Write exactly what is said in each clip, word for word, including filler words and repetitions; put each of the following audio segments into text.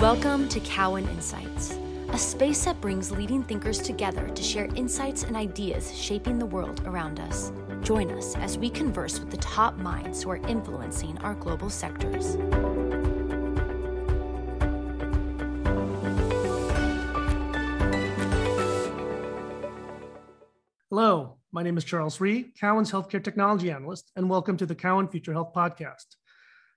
Welcome to Cowen Insights, a space that brings leading thinkers together to share insights and ideas shaping the world around us. Join us as we converse with the top minds who are influencing our global sectors. Hello, my name is Charles Ree, Cowen's healthcare technology analyst, and welcome to the Cowen Future Health Podcast.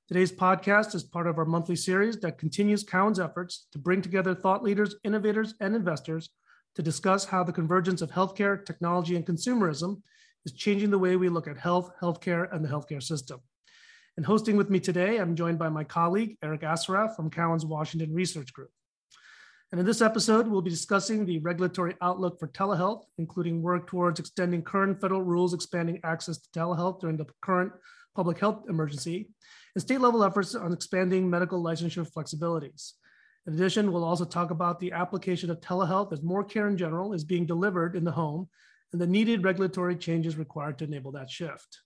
Today's podcast is part of our monthly series that continues Cowen's efforts to bring together thought leaders, innovators, and investors to discuss how the convergence of healthcare, technology, and consumerism is changing the way we look at health, healthcare, and the healthcare system. And hosting with me today, I'm joined by my colleague, Eric Asaraf from Cowen's Washington Research Group. And in this episode, we'll be discussing the regulatory outlook for telehealth, including work towards extending current federal rules, expanding access to telehealth during the current public health emergency, and state-level efforts on expanding medical licensure flexibilities. In addition, we'll also talk about the application of telehealth as more care in general is being delivered in the home and the needed regulatory changes required to enable that shift.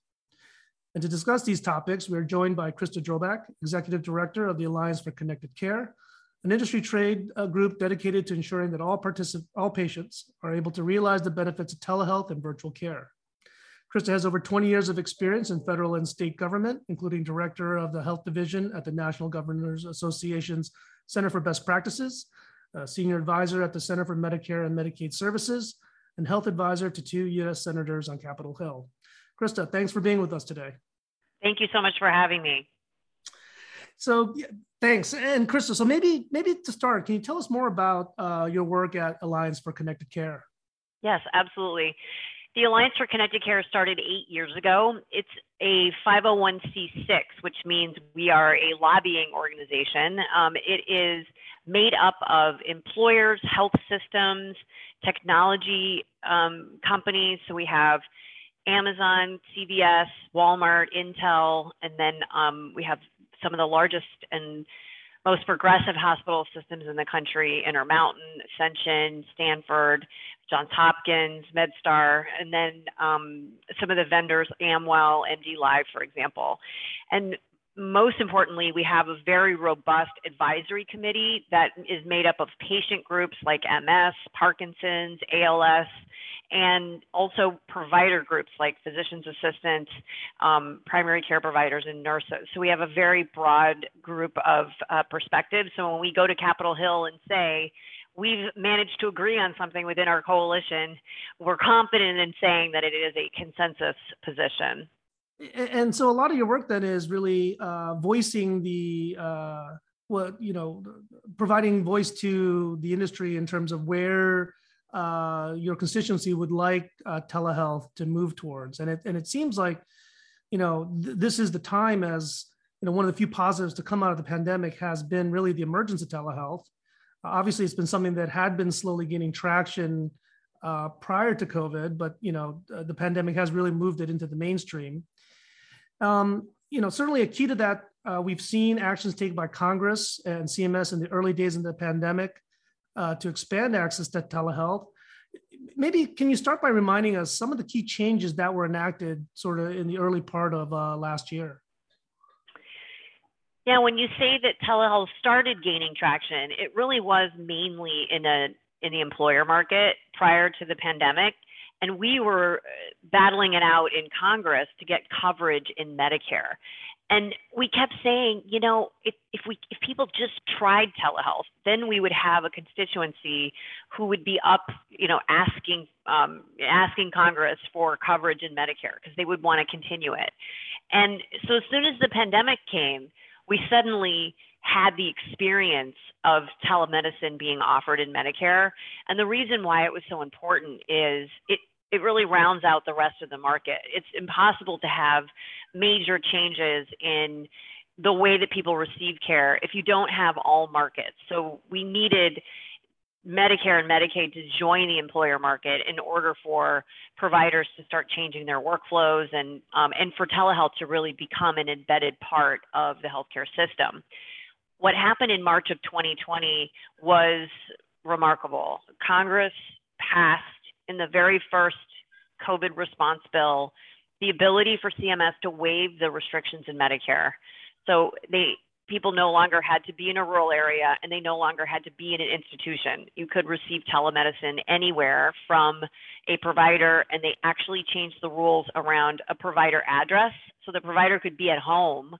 And to discuss these topics, we are joined by Krista Drobak, Executive Director of the Alliance for Connected Care, an industry trade group dedicated to ensuring that all, particip- all patients are able to realize the benefits of telehealth and virtual care. Krista has over twenty years of experience in federal and state government, including director of the health division at the National Governors Association's Center for Best Practices, senior advisor at the Center for Medicare and Medicaid Services, and health advisor to two U S senators on Capitol Hill. Krista, thanks for being with us today. Thank you so much for having me. So yeah, thanks. And Krista, so maybe, maybe to start, can you tell us more about uh, your work at Alliance for Connected Care? Yes, absolutely. The Alliance for Connected Care started eight years ago. It's a five oh one c six, which means we are a lobbying organization. Um, it is made up of employers, health systems, technology um, companies. So we have Amazon, C V S, Walmart, Intel, and then um, we have some of the largest and most progressive hospital systems in the country: Intermountain, Ascension, Stanford, Johns Hopkins, MedStar, and then um, some of the vendors, Amwell, M D Live, for example. And most importantly, we have a very robust advisory committee that is made up of patient groups like M S, Parkinson's, A L S, and also provider groups like physicians' assistants, um, primary care providers, and nurses. So we have a very broad group of uh, perspectives. So when we go to Capitol Hill and say, we've managed to agree on something within our coalition, we're confident in saying that it is a consensus position. And so a lot of your work then is really uh, voicing the uh, what, you know, providing voice to the industry in terms of where Uh, your constituency would like uh, telehealth to move towards. And it, and it seems like, you know, th- this is the time, as, you know, one of the few positives to come out of the pandemic has been really the emergence of telehealth. Uh, obviously, it's been something that had been slowly gaining traction uh, prior to COVID, but, you know, uh, the pandemic has really moved it into the mainstream. Um, you know, certainly a key to that, uh, we've seen actions taken by Congress and C M S in the early days of the pandemic Uh, to expand access to telehealth. Maybe can you start by reminding us some of the key changes that were enacted sort of in the early part of uh, last year? Yeah, when you say that telehealth started gaining traction, it really was mainly in a in the employer market prior to the pandemic. And we were battling it out in Congress to get coverage in Medicare. And we kept saying, you know, if, if we if people just tried telehealth, then we would have a constituency who would be up, you know, asking um, asking Congress for coverage in Medicare because they would want to continue it. And so as soon as the pandemic came, we suddenly had the experience of telemedicine being offered in Medicare. And the reason why it was so important is it. It really rounds out the rest of the market. It's impossible to have major changes in the way that people receive care if you don't have all markets. So we needed Medicare and Medicaid to join the employer market in order for providers to start changing their workflows and, um, and for telehealth to really become an embedded part of the healthcare system. What happened in March of twenty twenty was remarkable. Congress passed, in the very first COVID response bill, the ability for C M S to waive the restrictions in Medicare. So they people no longer had to be in a rural area and they no longer had to be in an institution. You could receive telemedicine anywhere from a provider, and they actually changed the rules around a provider address. So the provider could be at home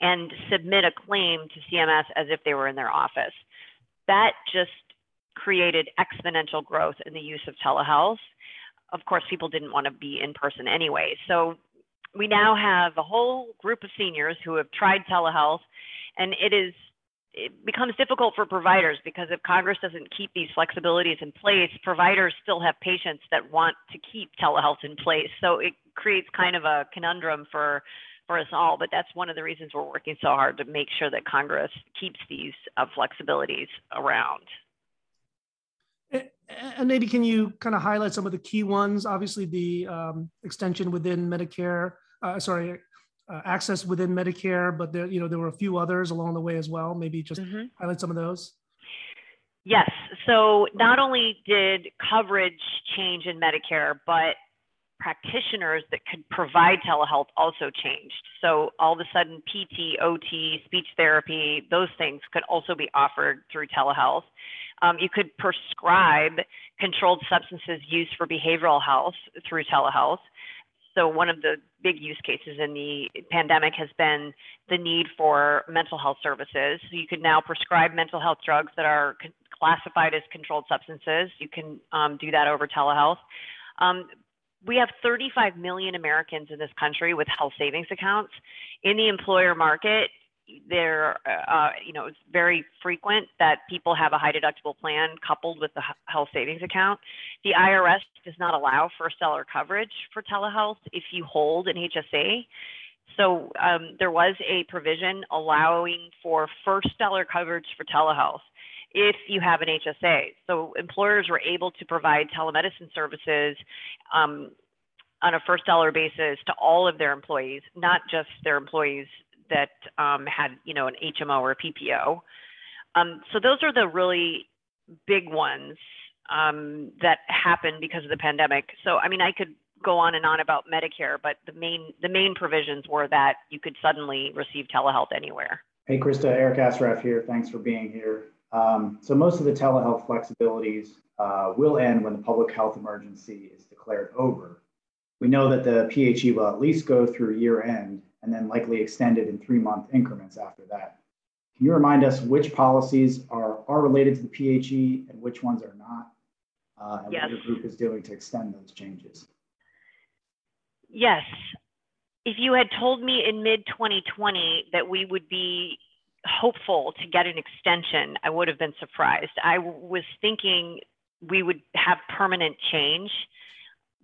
and submit a claim to C M S as if they were in their office. That just created exponential growth in the use of telehealth. Of course, people didn't want to be in person anyway. So we now have a whole group of seniors who have tried telehealth, and it is it becomes difficult for providers, because if Congress doesn't keep these flexibilities in place, providers still have patients that want to keep telehealth in place. So it creates kind of a conundrum for, for us all, but that's one of the reasons we're working so hard to make sure that Congress keeps these uh, flexibilities around. And maybe can you kind of highlight some of the key ones? Obviously, the um, extension within Medicare, uh, sorry, uh, access within Medicare, but there, you know, there were a few others along the way as well. Maybe just mm-hmm. highlight some of those. Yes. So not only did coverage change in Medicare, but practitioners that could provide telehealth also changed. So all of a sudden, P T, O T, speech therapy, those things could also be offered through telehealth. Um, you could prescribe controlled substances used for behavioral health through telehealth. So one of the big use cases in the pandemic has been the need for mental health services. So you can now prescribe mental health drugs that are classified as controlled substances. You can um, do that over telehealth. Um, We have thirty-five million Americans in this country with health savings accounts. In the employer market, they're, uh, you know, it's very frequent that people have a high deductible plan coupled with the health savings account. The I R S does not allow first dollar coverage for telehealth if you hold an H S A. So um, there was a provision allowing for first dollar coverage for telehealth if you have an H S A. So employers were able to provide telemedicine services um, on a first dollar basis to all of their employees, not just their employees that um, had, you know, an H M O or a P P O. Um, so those are the really big ones um, that happened because of the pandemic. So, I mean, I could go on and on about Medicare, but the main, the main provisions were that you could suddenly receive telehealth anywhere. Hey, Krista, Eric Asaraf here. Thanks for being here. Um, so most of the telehealth flexibilities uh, will end when the public health emergency is declared over. We know that the P H E will at least go through year end and then likely extended in three month increments after that. Can you remind us which policies are, are related to the P H E and which ones are not? Uh, and yes. What your group is doing to extend those changes? Yes. If you had told me in mid twenty twenty that we would be hopeful to get an extension, I would have been surprised. I was thinking we would have permanent change,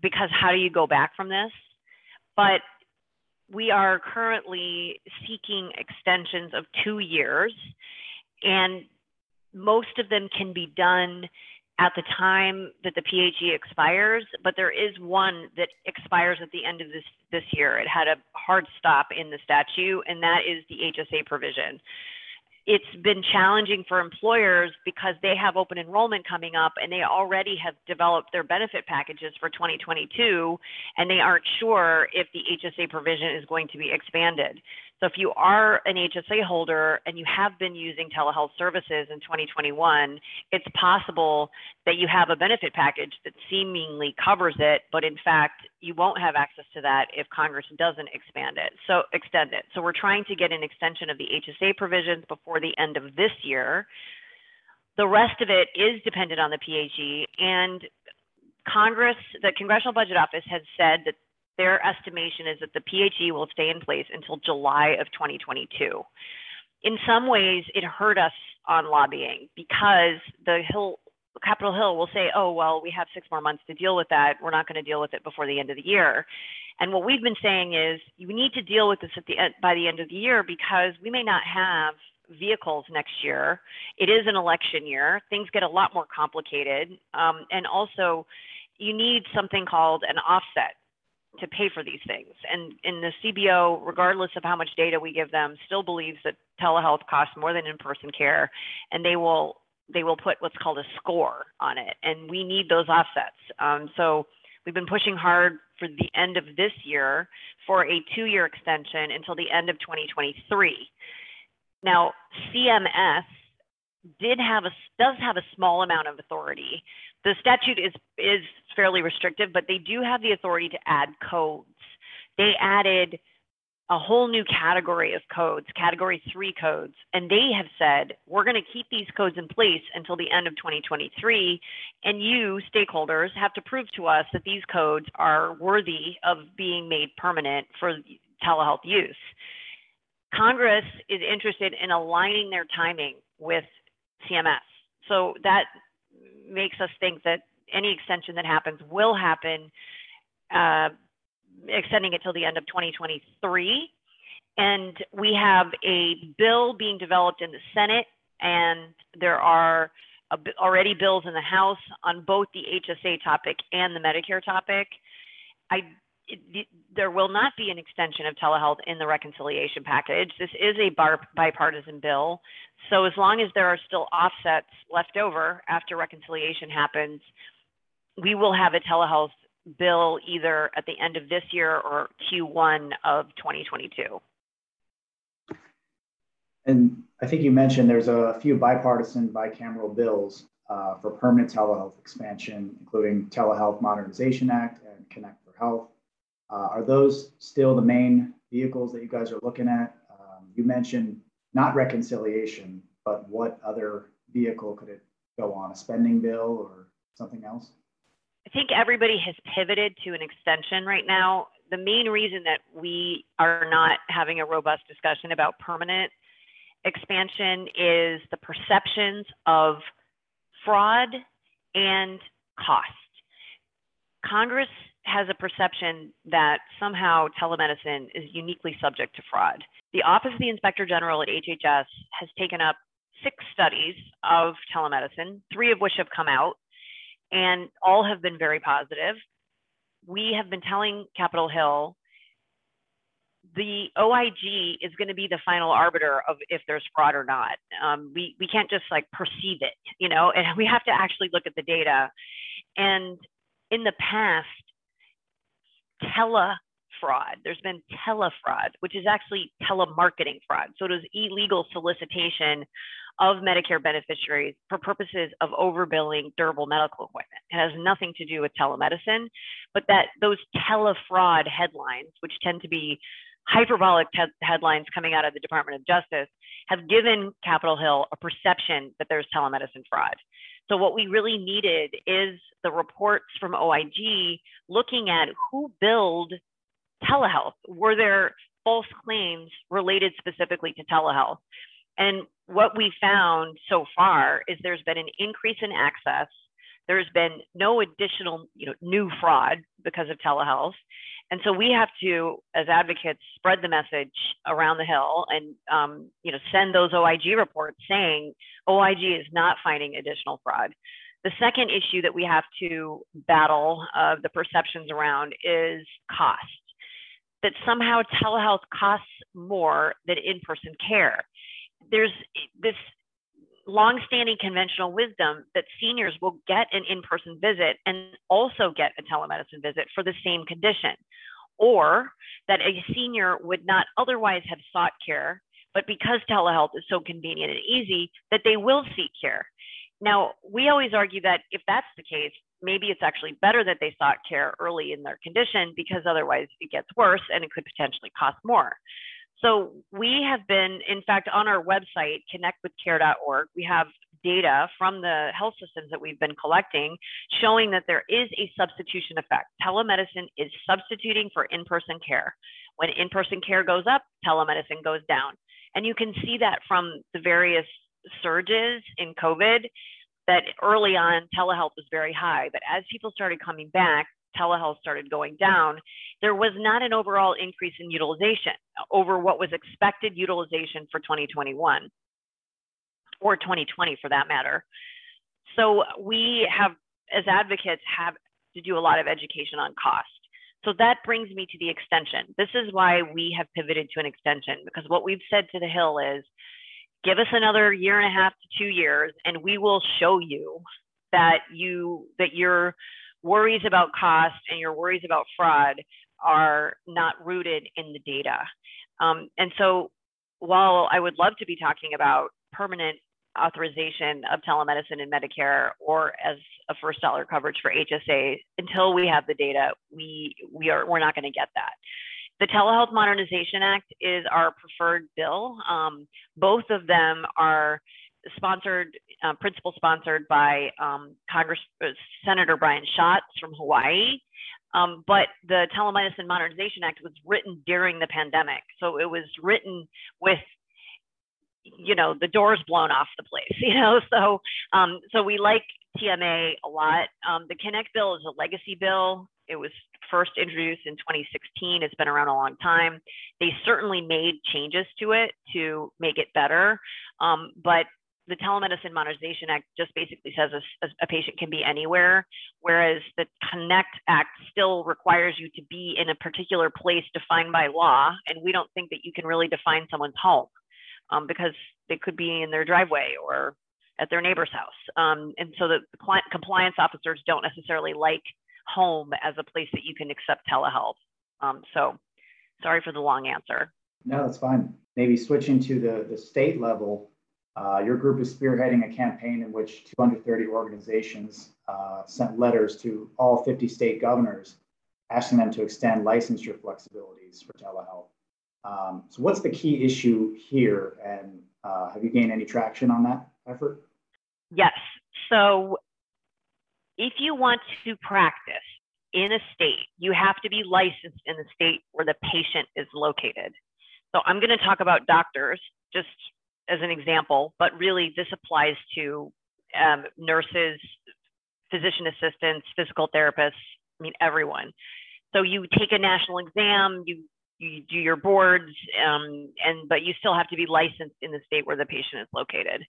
because how do you go back from this? But we are currently seeking extensions of two years, and most of them can be done at the time that the P H E expires, but there is one that expires at the end of this, this year. It had a hard stop in the statute, and that is the H S A provision. It's been challenging for employers because they have open enrollment coming up and they already have developed their benefit packages for twenty twenty-two, and they aren't sure if the H S A provision is going to be expanded. So if you are an H S A holder and you have been using telehealth services in twenty twenty-one, it's possible that you have a benefit package that seemingly covers it, but in fact, you won't have access to that if Congress doesn't expand it, so extend it. So we're trying to get an extension of the H S A provisions before the end of this year. The rest of it is dependent on the P H E, and Congress, the Congressional Budget Office has said that their estimation is that the P H E will stay in place until July of twenty twenty-two. In some ways, it hurt us on lobbying, because the Hill, Capitol Hill will say, oh, well, we have six more months to deal with that. We're not going to deal with it before the end of the year. And what we've been saying is you need to deal with this at the end, by the end of the year, because we may not have vehicles next year. It is an election year. Things get a lot more complicated. Um, and also, you need something called an offset to pay for these things. And in the C B O, regardless of how much data we give them, still believes that telehealth costs more than in-person care, and they will they will put what's called a score on it. And we need those offsets. Um, so we've been pushing hard for the end of this year for a two-year extension until the end of twenty twenty-three. Now, C M S did have a does have a small amount of authority. The statute is is fairly restrictive, but they do have the authority to add codes. They added a whole new category of codes, category three codes, and they have said, we're going to keep these codes in place until the end of twenty twenty-three, and you, stakeholders, have to prove to us that these codes are worthy of being made permanent for telehealth use. Congress is interested in aligning their timing with C M S, so that makes us think that any extension that happens will happen, uh, extending it till the end of twenty twenty-three. And we have a bill being developed in the Senate, and there are a, already bills in the House on both the H S A topic and the Medicare topic. I, it, there will not be an extension of telehealth in the reconciliation package. This is a bar, bipartisan bill. So as long as there are still offsets left over after reconciliation happens, we will have a telehealth bill either at the end of this year or Q one of twenty twenty-two. And I think you mentioned there's a few bipartisan bicameral bills uh, for permanent telehealth expansion, including Telehealth Modernization Act and Connect for Health. Uh, are those still the main vehicles that you guys are looking at? Um, you mentioned not reconciliation, but what other vehicle could it go on? A spending bill or something else? I think everybody has pivoted to an extension right now. The main reason that we are not having a robust discussion about permanent expansion is the perceptions of fraud and cost. Congress has a perception that somehow telemedicine is uniquely subject to fraud. The Office of the Inspector General at H H S has taken up six studies of telemedicine, three of which have come out, and all have been very positive. We have been telling Capitol Hill, the O I G is going to be the final arbiter of if there's fraud or not. Um, we, we can't just like perceive it, you know, and we have to actually look at the data. And in the past, tele fraud, there's been telefraud, which is actually telemarketing fraud. So it is illegal solicitation of Medicare beneficiaries for purposes of overbilling durable medical equipment. It has nothing to do with telemedicine, but that those telefraud headlines, which tend to be hyperbolic te- headlines coming out of the Department of Justice, have given Capitol Hill a perception that there's telemedicine fraud. So what we really needed is the reports from O I G looking at who billed telehealth. Were there false claims related specifically to telehealth? And what we found so far is there's been an increase in access. There's been no additional, you know, new fraud because of telehealth. And so we have to, as advocates, spread the message around the Hill and, um, you know, send those O I G reports saying O I G is not finding additional fraud. The second issue that we have to battle uh, the perceptions around is cost. That somehow telehealth costs more than in-person care. There's this longstanding conventional wisdom that seniors will get an in-person visit and also get a telemedicine visit for the same condition, or that a senior would not otherwise have sought care, but because telehealth is so convenient and easy, that they will seek care. Now, we always argue that if that's the case, maybe it's actually better that they sought care early in their condition, because otherwise it gets worse and it could potentially cost more. So we have been, in fact, on our website, connect with care dot org, we have data from the health systems that we've been collecting showing that there is a substitution effect. Telemedicine is substituting for in-person care. When in-person care goes up, telemedicine goes down. And you can see that from the various surges in COVID, that early on, telehealth was very high. But as people started coming back, telehealth started going down. There was not an overall increase in utilization over what was expected utilization for twenty twenty-one or twenty twenty for that matter. So we have, as advocates, have to do a lot of education on cost. So that brings me to the extension. This is why we have pivoted to an extension, because what we've said to the Hill is, give us another year and a half to two years and we will show you that you that you're worries about cost and your worries about fraud are not rooted in the data. Um, and so while I would love to be talking about permanent authorization of telemedicine in Medicare or as a first dollar coverage for H S A, until we have the data, we, we are, we're not going to get that. The Telehealth Modernization Act is our preferred bill. Um, both of them are sponsored, uh, principal sponsored by um, Congress uh, Senator Brian Schatz from Hawaii. Um, but the Telemedicine Modernization Act was written during the pandemic. So it was written with, you know, the doors blown off the place, you know, so, um, so we like T M A a lot. Um, the Connect bill is a legacy bill. It was first introduced in twenty sixteen. It's been around a long time. They certainly made changes to it to make it better. Um, but the Telemedicine Modernization Act just basically says a, a patient can be anywhere, whereas the Connect Act still requires you to be in a particular place defined by law. And we don't think that you can really define someone's home um, because they could be in their driveway or at their neighbor's house. Um, and so the, the compliance officers don't necessarily like home as a place that you can accept telehealth. Um, so sorry for the long answer. No, that's fine. Maybe switching to the, the state level, uh, your group is spearheading a campaign in which two hundred thirty organizations uh, sent letters to all fifty state governors, asking them to extend licensure flexibilities for telehealth. Um, so what's the key issue here? And uh, have you gained any traction on that effort? Yes. So if you want to practice in a state, you have to be licensed in the state where the patient is located. So I'm going to talk about doctors just as an example, but really this applies to um, nurses, physician assistants, physical therapists, I mean, everyone. So you take a national exam, you, you do your boards, um, and but you still have to be licensed in the state where the patient is located.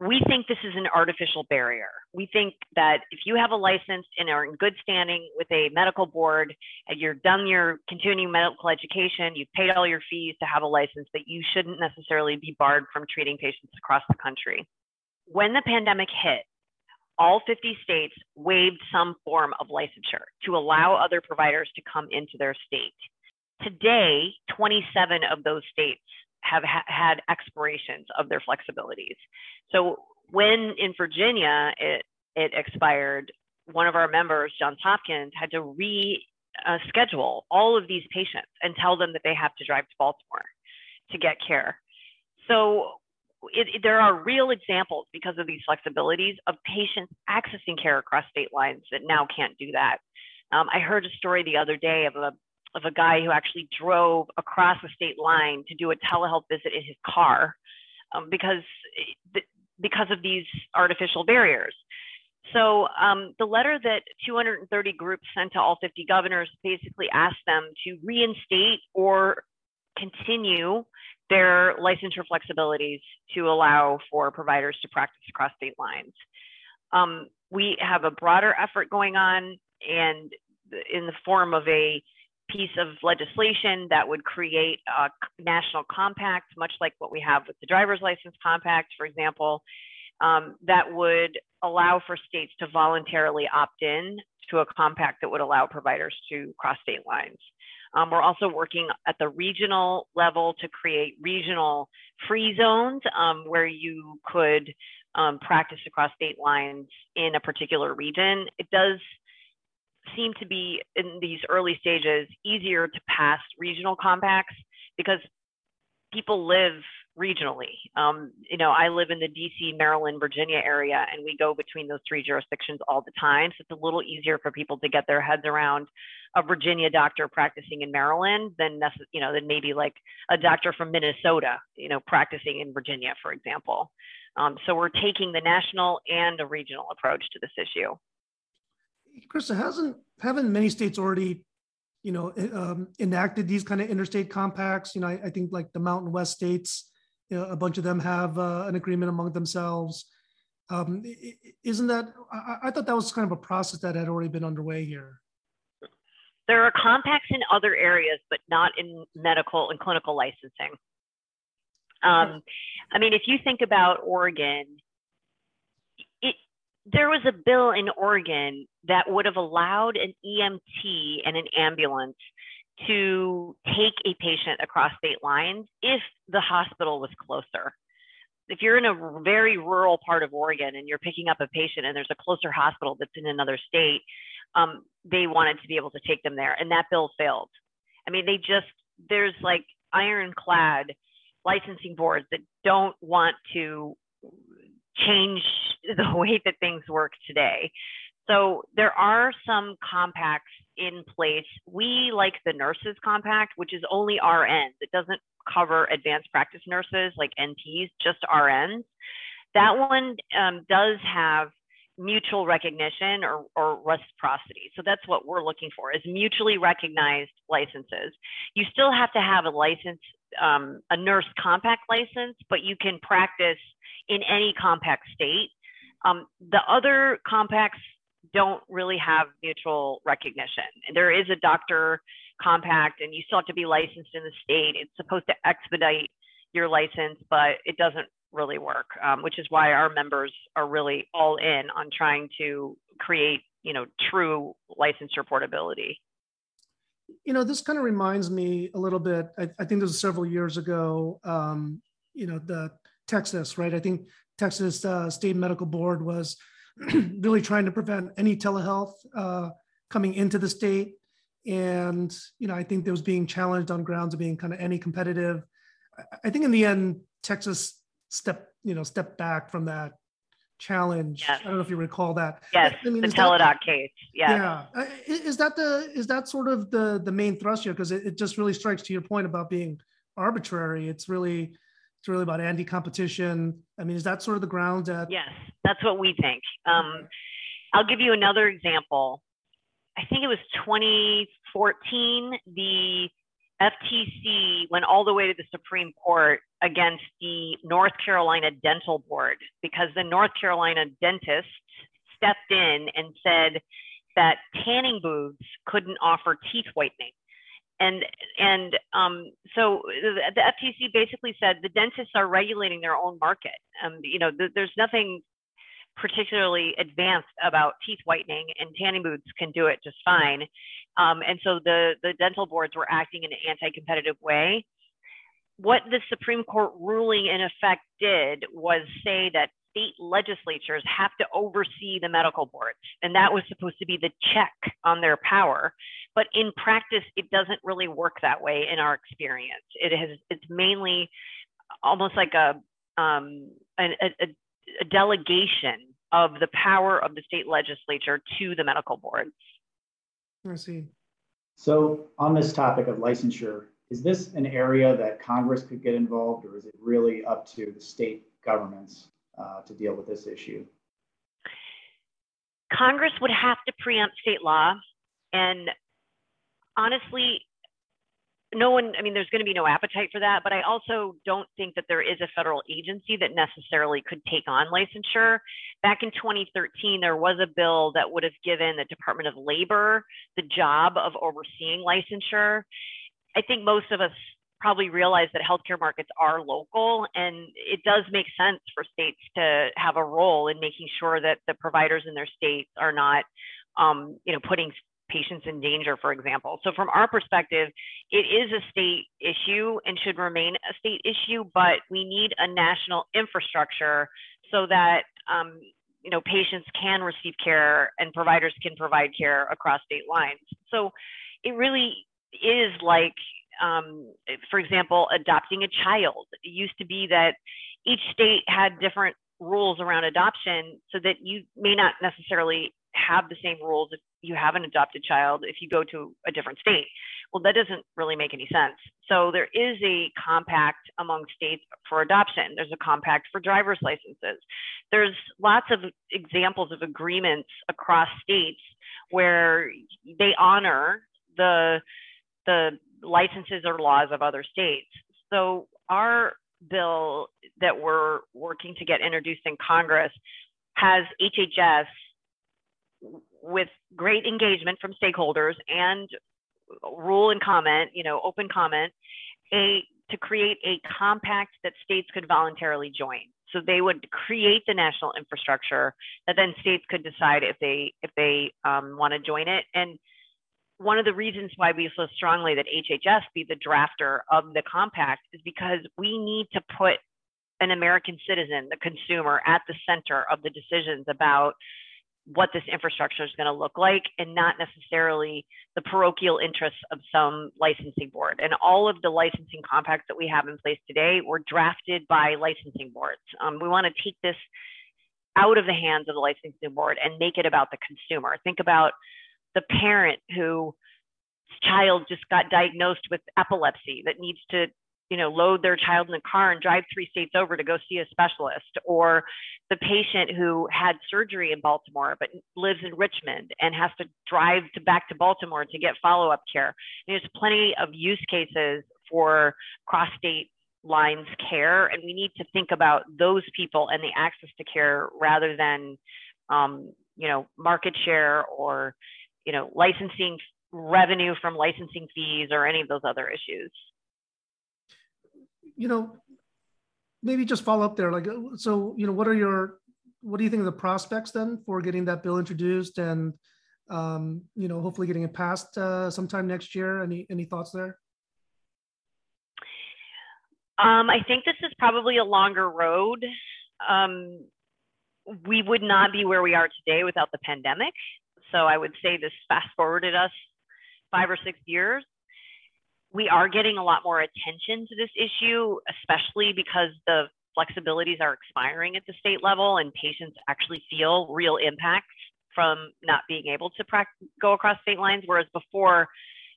We think this is an artificial barrier. We think that if you have a license and are in good standing with a medical board, and you've done your continuing medical education, you've paid all your fees to have a license, that you shouldn't necessarily be barred from treating patients across the country. When the pandemic hit, all fifty states waived some form of licensure to allow other providers to come into their state. Today, twenty-seven of those states have ha- had expirations of their flexibilities. So when in Virginia it, it expired, one of our members, Johns Hopkins, had to reschedule uh, all of these patients and tell them that they have to drive to Baltimore to get care. So it, it, there are real examples because of these flexibilities of patients accessing care across state lines that now can't do that. Um, I heard a story the other day of a of a guy who actually drove across the state line to do a telehealth visit in his car um, because, because of these artificial barriers. So um, the letter that two hundred thirty groups sent to all fifty governors basically asked them to reinstate or continue their licensure flexibilities to allow for providers to practice across state lines. Um, we have a broader effort going on and in the form of a piece of legislation that would create a national compact, much like what we have with the driver's license compact, for example, um, that would allow for states to voluntarily opt in to a compact that would allow providers to cross state lines. Um, we're also working at the regional level to create regional free zones um, where you could um, practice across state lines in a particular region. It does seem to be, in these early stages, easier to pass regional compacts because people live regionally. Um, you know, I live in the D C, Maryland, Virginia area, and we go between those three jurisdictions all the time. So it's a little easier for people to get their heads around a Virginia doctor practicing in Maryland than, you know, than maybe like a doctor from Minnesota, you know, practicing in Virginia, for example. Um, so we're taking the national and a regional approach to this issue. Krista, hasn't haven't many states already, you know, um, enacted these kind of interstate compacts? You know, I, I think like the Mountain West states, you know, a bunch of them have uh, an agreement among themselves. Um, isn't that? I, I thought that was kind of a process that had already been underway here. There are compacts in other areas, but not in medical and clinical licensing. Um, I mean, if you think about Oregon, there was a bill in Oregon that would have allowed an E M T and an ambulance to take a patient across state lines if the hospital was closer. If you're in a very rural part of Oregon and you're picking up a patient and there's a closer hospital that's in another state, um, they wanted to be able to take them there. And that bill failed. I mean, they just, there's like ironclad licensing boards that don't want to change the way that things work today. So there are some compacts in place. We like the nurses compact, which is only R Ns. It doesn't cover advanced practice nurses like N Ps, just R Ns. That one um, does have mutual recognition or, or reciprocity. So that's what we're looking for, is mutually recognized licenses. You still have to have a license, um, a nurse compact license, but you can practice in any compact state. Um, the other compacts don't really have mutual recognition. There is a doctor compact and you still have to be licensed in the state. It's supposed to expedite your license, but it doesn't really work, um, which is why our members are really all in on trying to create, you know, true licensure portability. You know, this kind of reminds me a little bit, I, I think this was several years ago, um, you know, the Texas, right? I think Texas uh, State Medical Board was really trying to prevent any telehealth uh, coming into the state. And, you know, I think that was being challenged on grounds of being kind of anti-competitive. I think in the end, Texas step, you know, step back from that challenge. Yes. I don't know if you recall that. Yes, I mean, the Teladoc that, case. Yeah. Yeah. Is that the, is that sort of the, the main thrust here? Because it, it just really strikes to your point about being arbitrary. It's really, it's really about anti-competition. I mean, is that sort of the ground that? Yes, that's what we think. Um, I'll give you another example. I think it was twenty fourteen, the F T C went all the way to the Supreme Court against the North Carolina Dental Board because the North Carolina dentist stepped in and said that tanning booths couldn't offer teeth whitening. And, and um, so the, the F T C basically said the dentists are regulating their own market. Um, you know, th there's nothing particularly advanced about teeth whitening, and tanning booths can do it just fine. Um, and so the, the dental boards were acting in an anti-competitive way. What the Supreme Court ruling in effect did was say that state legislatures have to oversee the medical boards. And that was supposed to be the check on their power. But in practice, it doesn't really work that way in our experience. It has, it's mainly almost like a, um, a, a, a delegation of the power of the state legislature to the medical boards. I see. So on this topic of licensure, is this an area that Congress could get involved, or is it really up to the state governments Uh, to deal with this issue? Congress would have to preempt state law. And honestly, no one, I mean, there's going to be no appetite for that, but I also don't think that there is a federal agency that necessarily could take on licensure. Back in twenty thirteen, there was a bill that would have given the Department of Labor the job of overseeing licensure. I think most of us probably realize that healthcare markets are local, and it does make sense for states to have a role in making sure that the providers in their states are not, um, you know, putting patients in danger, for example. So from our perspective, it is a state issue and should remain a state issue, but we need a national infrastructure so that, um, you know, patients can receive care and providers can provide care across state lines. So it really is like, Um, for example, adopting a child. It used to be that each state had different rules around adoption, so that you may not necessarily have the same rules if you have an adopted child if you go to a different state. Well, that doesn't really make any sense. So there is a compact among states for adoption. There's a compact for driver's licenses. There's lots of examples of agreements across states where they honor the the licenses or laws of other states. So our bill that we're working to get introduced in Congress has H H S with great engagement from stakeholders and rule and comment, you know, open comment, a, to create a compact that states could voluntarily join. So they would create the national infrastructure that then states could decide if they, if they um, want to join it. And one of the reasons why we feel strongly that H H S be the drafter of the compact is because we need to put an American citizen, the consumer, at the center of the decisions about what this infrastructure is going to look like, and not necessarily the parochial interests of some licensing board. And all of the licensing compacts that we have in place today were drafted by licensing boards. Um, we want to take this out of the hands of the licensing board and make it about the consumer. Think about the parent whose child just got diagnosed with epilepsy that needs to, you know, load their child in the car and drive three states over to go see a specialist, or the patient who had surgery in Baltimore but lives in Richmond and has to drive to back to Baltimore to get follow-up care. And there's plenty of use cases for cross-state lines care, and we need to think about those people and the access to care rather than, um, you know, market share or, you know, licensing revenue from licensing fees or any of those other issues. You know, maybe just follow up there. Like, so, you know, what are your, what do you think of the prospects then for getting that bill introduced and, um, you know, hopefully getting it passed uh, sometime next year? Any, any thoughts there? Um, I think this is probably a longer road. Um, we would not be where we are today without the pandemic. So I would say this fast forwarded us five or six years. We are getting a lot more attention to this issue, especially because the flexibilities are expiring at the state level and patients actually feel real impacts from not being able to go across state lines, whereas before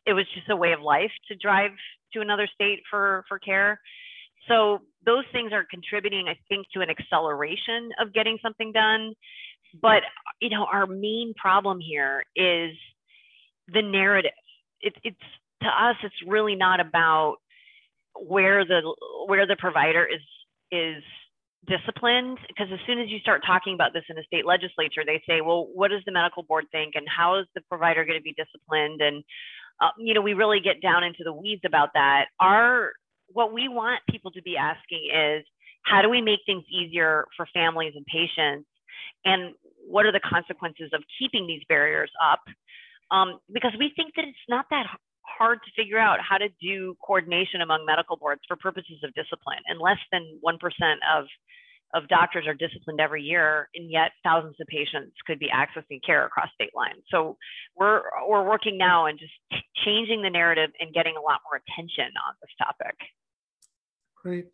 it was just a way of life to drive to another state for, for care. So those things are contributing, I think, to an acceleration of getting something done. But, you know, our main problem here is the narrative. It, it's, to us, it's really not about where the where the provider is is disciplined, because as soon as you start talking about this in the state legislature, they say, well, what does the medical board think, and how is the provider going to be disciplined? And uh, you know, we really get down into the weeds about that. Our what we want people to be asking is, how do we make things easier for families and patients, and what are the consequences of keeping these barriers up? Um, because we think that it's not that hard to figure out how to do coordination among medical boards for purposes of discipline, and less than one percent of, of doctors are disciplined every year, and yet thousands of patients could be accessing care across state lines. So we're, we're working now and just changing the narrative and getting a lot more attention on this topic. Great.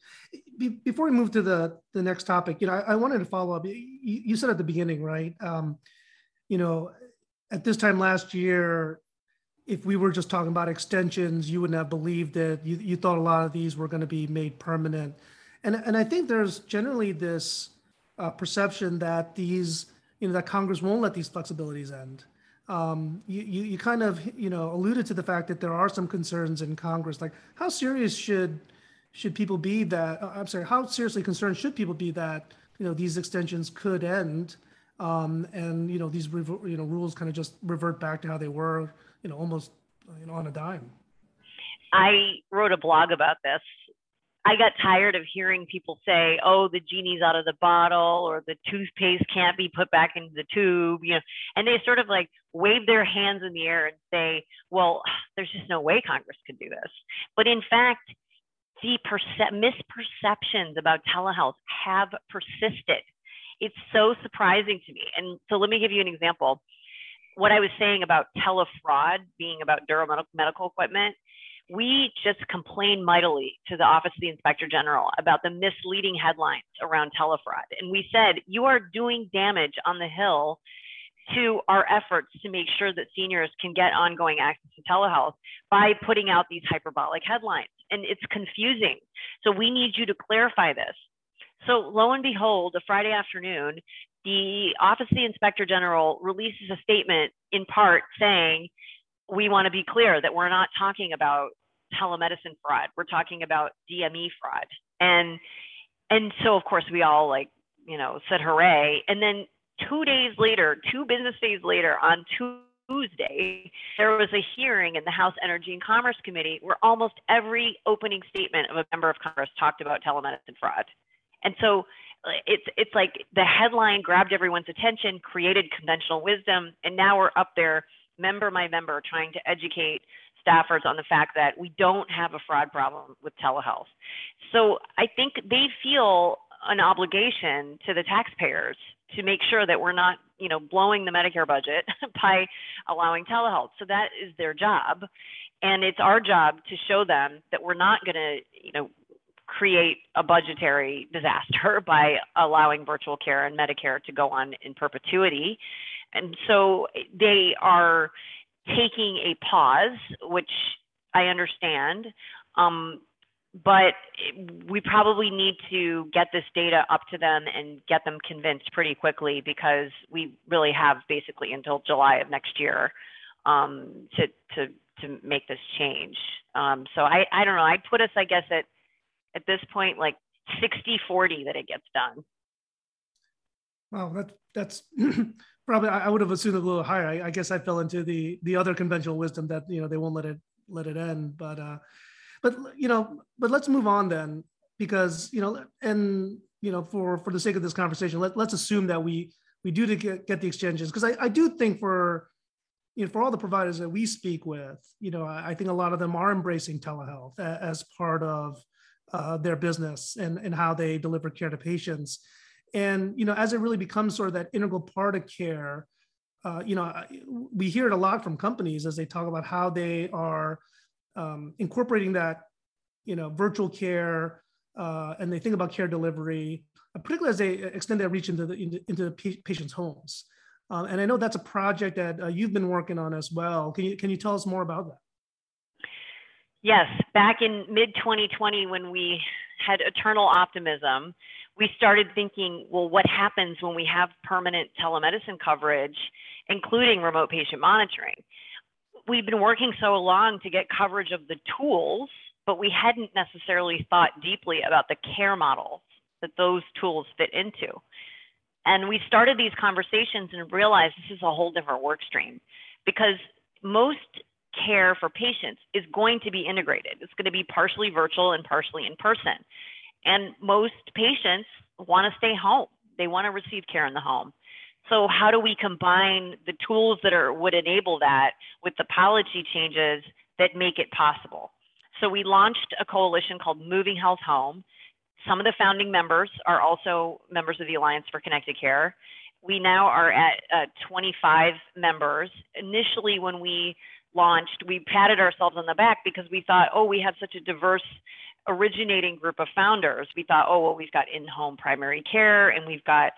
Be before we move to the, the next topic, you know, I, I wanted to follow up. You, you said at the beginning, right, um, you know, at this time last year, if we were just talking about extensions, you wouldn't have believed it. You, you thought a lot of these were going to be made permanent. And, and I think there's generally this uh, perception that these, you know, that Congress won't let these flexibilities end. Um, you, you, you kind of, you know, alluded to the fact that there are some concerns in Congress. Like, how serious should, should people be that, I'm sorry, how seriously concerned should people be that, you know, these extensions could end um, and, you know, these, you know, rules kind of just revert back to how they were, you know, almost, you know, on a dime? I wrote a blog about this. I got tired of hearing people say, oh, the genie's out of the bottle, or the toothpaste can't be put back into the tube, you know, and they sort of like wave their hands in the air and say, well, there's just no way Congress could do this. But in fact, the misperceptions about telehealth have persisted. It's so surprising to me. And so let me give you an example. What I was saying about telefraud being about durable medical, medical equipment, we just complained mightily to the Office of the Inspector General about the misleading headlines around telefraud. And we said, you are doing damage on the Hill to our efforts to make sure that seniors can get ongoing access to telehealth by putting out these hyperbolic headlines. And it's confusing. So we need you to clarify this. So lo and behold, a Friday afternoon, the Office of the Inspector General releases a statement in part saying, we want to be clear that we're not talking about telemedicine fraud. We're talking about D M E fraud. And, and so, of course, we all, like, you know, said hooray. And then two days later, two business days later, on Tuesday, there was a hearing in the House Energy and Commerce Committee where almost every opening statement of a member of Congress talked about telemedicine fraud. And so it's, it's like the headline grabbed everyone's attention, created conventional wisdom, and now we're up there member by member, trying to educate staffers on the fact that we don't have a fraud problem with telehealth. So I think they feel an obligation to the taxpayers to make sure that we're not, you know, blowing the Medicare budget by allowing telehealth. So that is their job. And it's our job to show them that we're not going to, you know, create a budgetary disaster by allowing virtual care and Medicare to go on in perpetuity. And so they are taking a pause, which I understand, um, but we probably need to get this data up to them and get them convinced pretty quickly, because we really have basically until July of next year um, to, to to make this change. Um, so I, I don't know, I put us, I guess, at at this point, like sixty forty that it gets done. Wow, that, that's probably, I would have assumed a little higher. I, I guess I fell into the the other conventional wisdom that, you know, they won't let it let it end. But uh, but you know, but let's move on then, because you know, and you know, for for the sake of this conversation, let, let's assume that we we do to get, get the exchanges, because I, I do think for you know for all the providers that we speak with, you know, I, I think a lot of them are embracing telehealth as part of Uh, their business and, and how they deliver care to patients. And, you know, as it really becomes sort of that integral part of care, uh, you know, we hear it a lot from companies as they talk about how they are um, incorporating that, you know, virtual care uh, and they think about care delivery, particularly as they extend their reach into the, into, into the pa- patients' homes. Um, and I know that's a project that uh, you've been working on as well. Can you, can you tell us more about that? Yes, back in mid twenty twenty, when we had eternal optimism, we started thinking, well, what happens when we have permanent telemedicine coverage, including remote patient monitoring? We've been working so long to get coverage of the tools, but we hadn't necessarily thought deeply about the care models that those tools fit into. And we started these conversations and realized this is a whole different work stream, because most care for patients is going to be integrated. It's going to be partially virtual and partially in person. And most patients want to stay home. They want to receive care in the home. So how do we combine the tools that are would enable that with the policy changes that make it possible? So we launched a coalition called Moving Health Home. Some of the founding members are also members of the Alliance for Connected Care. We now are at uh, twenty-five members. Initially, when we launched, we patted ourselves on the back because we thought, oh, we have such a diverse originating group of founders. We thought, oh, well, we've got in-home primary care, and we've got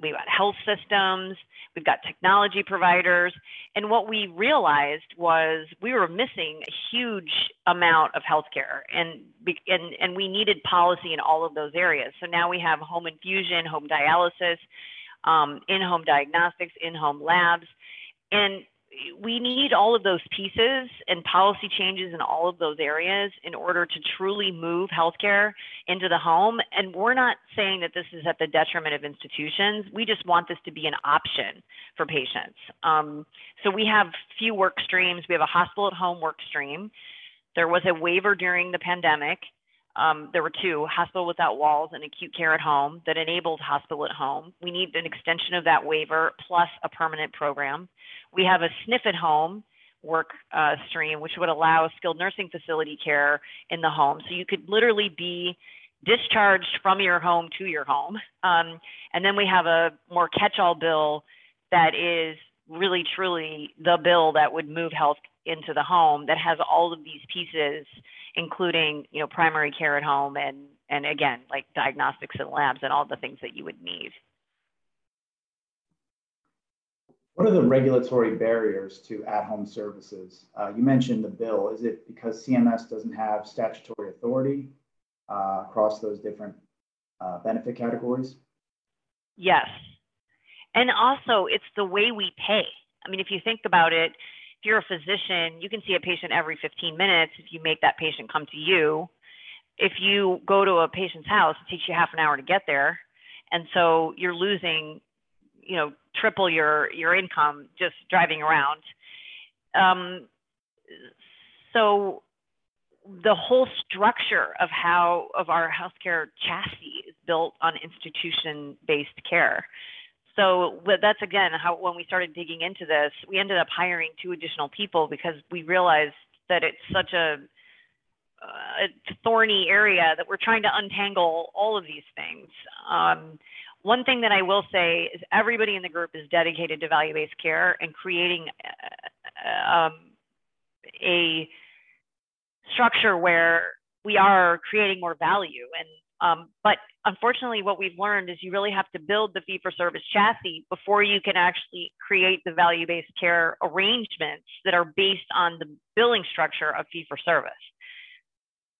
we've got health systems, we've got technology providers. And what we realized was we were missing a huge amount of healthcare, and and and we needed policy in all of those areas. So now we have home infusion, home dialysis, um, in-home diagnostics, in-home labs, and we need all of those pieces and policy changes in all of those areas in order to truly move healthcare into the home. And we're not saying that this is at the detriment of institutions. We just want this to be an option for patients. Um, so we have few work streams. We have a hospital at home work stream. There was a waiver during the pandemic. Um, there were two, hospital without walls and acute care at home, that enabled hospital at home. We need an extension of that waiver plus a permanent program. We have a SNF at home work uh, stream, which would allow skilled nursing facility care in the home. So you could literally be discharged from your home to your home. Um, and then we have a more catch-all bill that is really, truly the bill that would move health into the home, that has all of these pieces, including, you know, primary care at home and, and again, like diagnostics and labs and all the things that you would need. What are the regulatory barriers to at-home services? Uh, you mentioned the bill. Is it because C M S doesn't have statutory authority uh, across those different uh, benefit categories? Yes. And also, it's the way we pay. I mean, if you think about it, if you're a physician, you can see a patient every fifteen minutes if you make that patient come to you. If you go to a patient's house, it takes you half an hour to get there. And so you're losing, you know, triple your, your income just driving around. Um, so the whole structure of how of our healthcare chassis is built on institution-based care. So that's, again, how when we started digging into this, we ended up hiring two additional people because we realized that it's such a, a thorny area that we're trying to untangle all of these things. Um, one thing that I will say is everybody in the group is dedicated to value-based care and creating uh, um, a structure where we are creating more value. And um, but unfortunately, what we've learned is you really have to build the fee-for-service chassis before you can actually create the value-based care arrangements that are based on the billing structure of fee-for-service,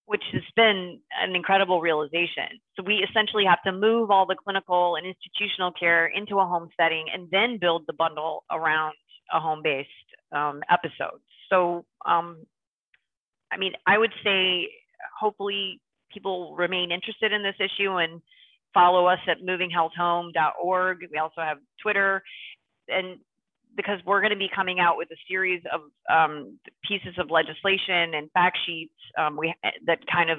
which has been an incredible realization. So we essentially have to move all the clinical and institutional care into a home setting and then build the bundle around a home-based um, episode. So, um, I mean, I would say hopefully people remain interested in this issue and follow us at moving health home dot org. We also have Twitter, and because we're going to be coming out with a series of um, pieces of legislation and fact sheets um, we, that kind of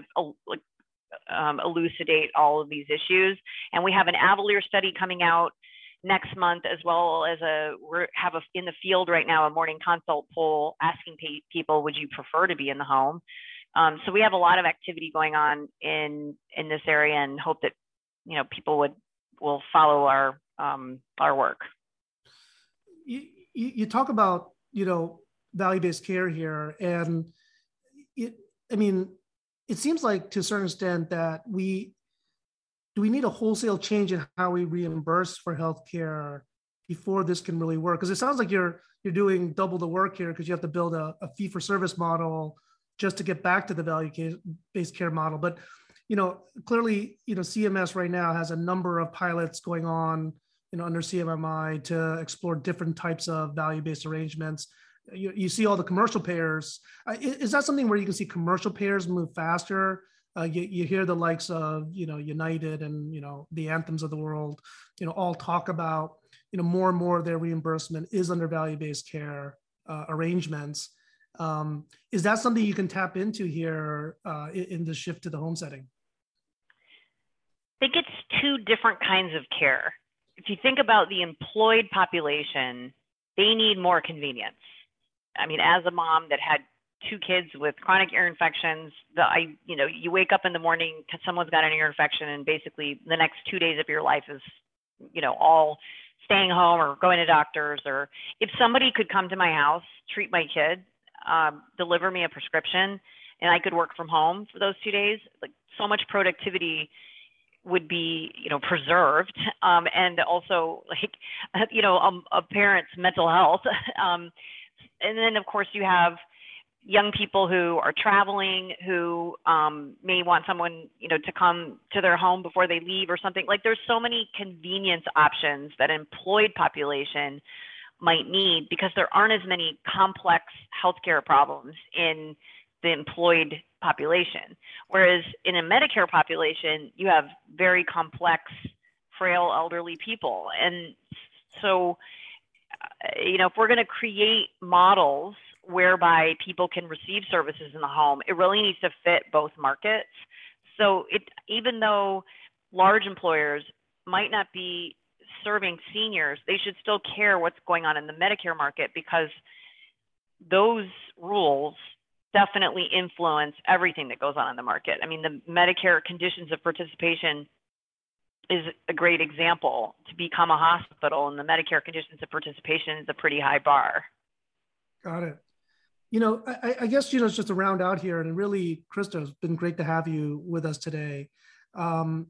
um, elucidate all of these issues. And we have an Avalier study coming out next month, as well as a we have a, in the field right now, a morning consult poll asking people, would you prefer to be in the home? Um, so we have a lot of activity going on in in this area, and hope that you know people would will follow our um, our work. You, you talk about you know value-based care here, and it, I mean, it seems like to a certain extent that we do we need a wholesale change in how we reimburse for healthcare before this can really work? Because it sounds like you're you're doing double the work here, because you have to build a, a fee-for-service model just to get back to the value-based care model. But, you know, clearly, you know, C M S right now has a number of pilots going on, you know, under C M M I to explore different types of value-based arrangements. You, you see all the commercial payers. Uh, is, is that something where you can see commercial payers move faster? Uh, you, you hear the likes of, you know, United and, you know, the Anthems of the world, you know, all talk about, you know, more and more of their reimbursement is under value-based care uh, arrangements. Um, is that something you can tap into here uh, in, in the shift to the home setting? I think it's two different kinds of care. If you think about the employed population, they need more convenience. I mean, as a mom that had two kids with chronic ear infections, the, I, you know, you wake up in the morning, someone's got an ear infection, and basically the next two days of your life is, you know, all staying home or going to doctors. Or if somebody could come to my house, treat my kid, Um, deliver me a prescription, and I could work from home for those two days, like so much productivity would be, you know, preserved. Um, and also like, you know, a, a parent's mental health. Um, and then of course you have young people who are traveling, who um, may want someone, you know, to come to their home before they leave or something. Like there's so many convenience options that employed population might need, because there aren't as many complex healthcare problems in the employed population. Whereas in a Medicare population, you have very complex, frail, elderly people. And so, you know, if we're going to create models whereby people can receive services in the home, it really needs to fit both markets. So it, even though large employers might not be serving seniors, they should still care what's going on in the Medicare market, because those rules definitely influence everything that goes on in the market. I mean, the Medicare conditions of participation is a great example. To become a hospital and the Medicare conditions of participation is a pretty high bar. Got it. You know, I, I guess, you know, it's just to round out here, and really, Krista, it's been great to have you with us today. Um,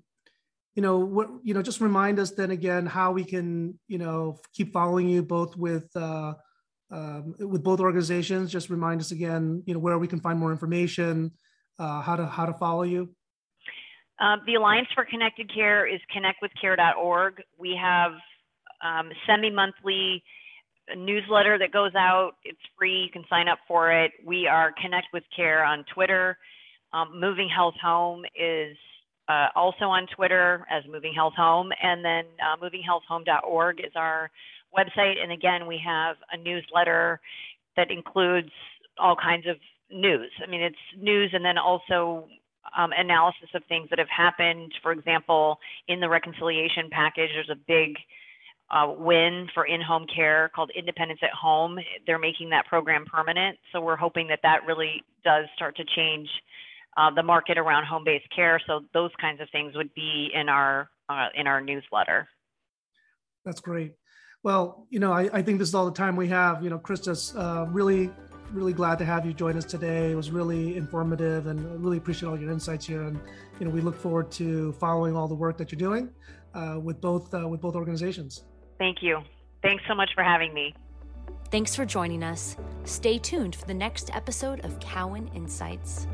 You know, what, you know, just remind us then again how we can, you know, keep following you both with uh, um, with both organizations. Just remind us again, you know, where we can find more information, uh, how to how to follow you. Uh, the Alliance for Connected Care is connect with care dot org. We have um, semi-monthly newsletter that goes out. It's free. You can sign up for it. We are Connect with Care on Twitter. Um, Moving Health Home is Uh, also on Twitter as Moving Health Home, and then uh, moving health home dot org is our website. And again, we have a newsletter that includes all kinds of news. I mean, it's news, and then also um, analysis of things that have happened. For example, in the reconciliation package, there's a big uh, win for in-home care called Independence at Home. They're making that program permanent. So we're hoping that that really does start to change uh, the market around home-based care. So those kinds of things would be in our uh, in our newsletter. That's great. Well, you know, I, I think this is all the time we have. You know, Krista's uh, really, really glad to have you join us today. It was really informative, and I really appreciate all your insights here. And, you know, we look forward to following all the work that you're doing uh, with both uh, with both organizations. Thank you. Thanks so much for having me. Thanks for joining us. Stay tuned for the next episode of Cowen Insights.